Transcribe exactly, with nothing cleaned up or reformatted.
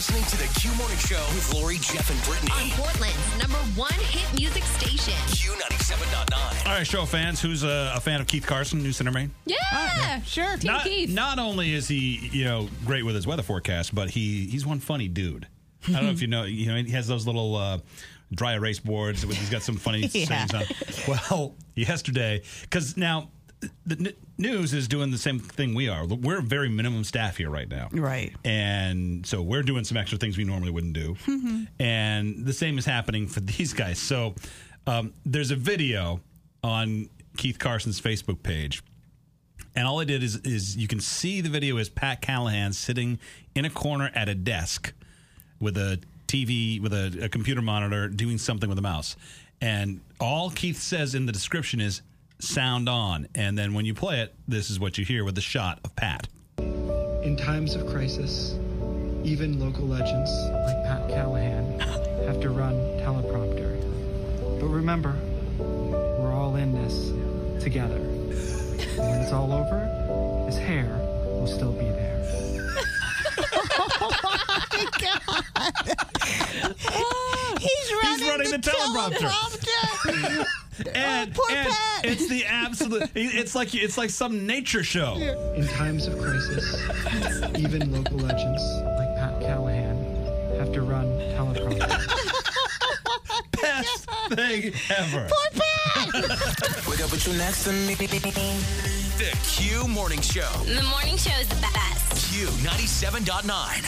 listening to the Q Morning Show with Lori, Jeff, and Brittany. On Portland's number one hit music station, Q ninety-seven point nine. All right, show fans, who's a, a fan of Keith Carson, News Center Maine? Yeah, ah, yeah. Sure. Team not, Keith. Not only is he, you know, great with his weather forecast, but he he's one funny dude. I don't know if you know, you know, he has those little uh, dry erase boards. With, he's got some funny yeah. sayings on. Well, yesterday, because now the n- news is doing the same thing we are. We're very minimum staff here right now. Right. And so we're doing some extra things we normally wouldn't do. Mm-hmm. And the same is happening for these guys. So um, there's a video on Keith Carson's Facebook page. And all I did is, is you can see the video is Pat Callahan sitting in a corner at a desk with a T V, with a, a computer monitor, doing something with a mouse. And all Keith says in the description is, sound on. And then when you play it, this is what you hear with the shot of Pat. In times of crisis, even local legends like Pat Callahan have to run teleprompter. But remember, we're all in this together. And when it's all over, his hair will still be there. Oh, my God. Oh, he's running, he's running the, the teleprompter. and oh, and it's the absolute, it's like it's like some nature show. In times of crisis, even local legends like Pat Callahan have to run teleprompter. Best thing ever. Poor Pat! Wake up with you next to me. The Q Morning Show. The morning show is the best. Q ninety-seven point nine.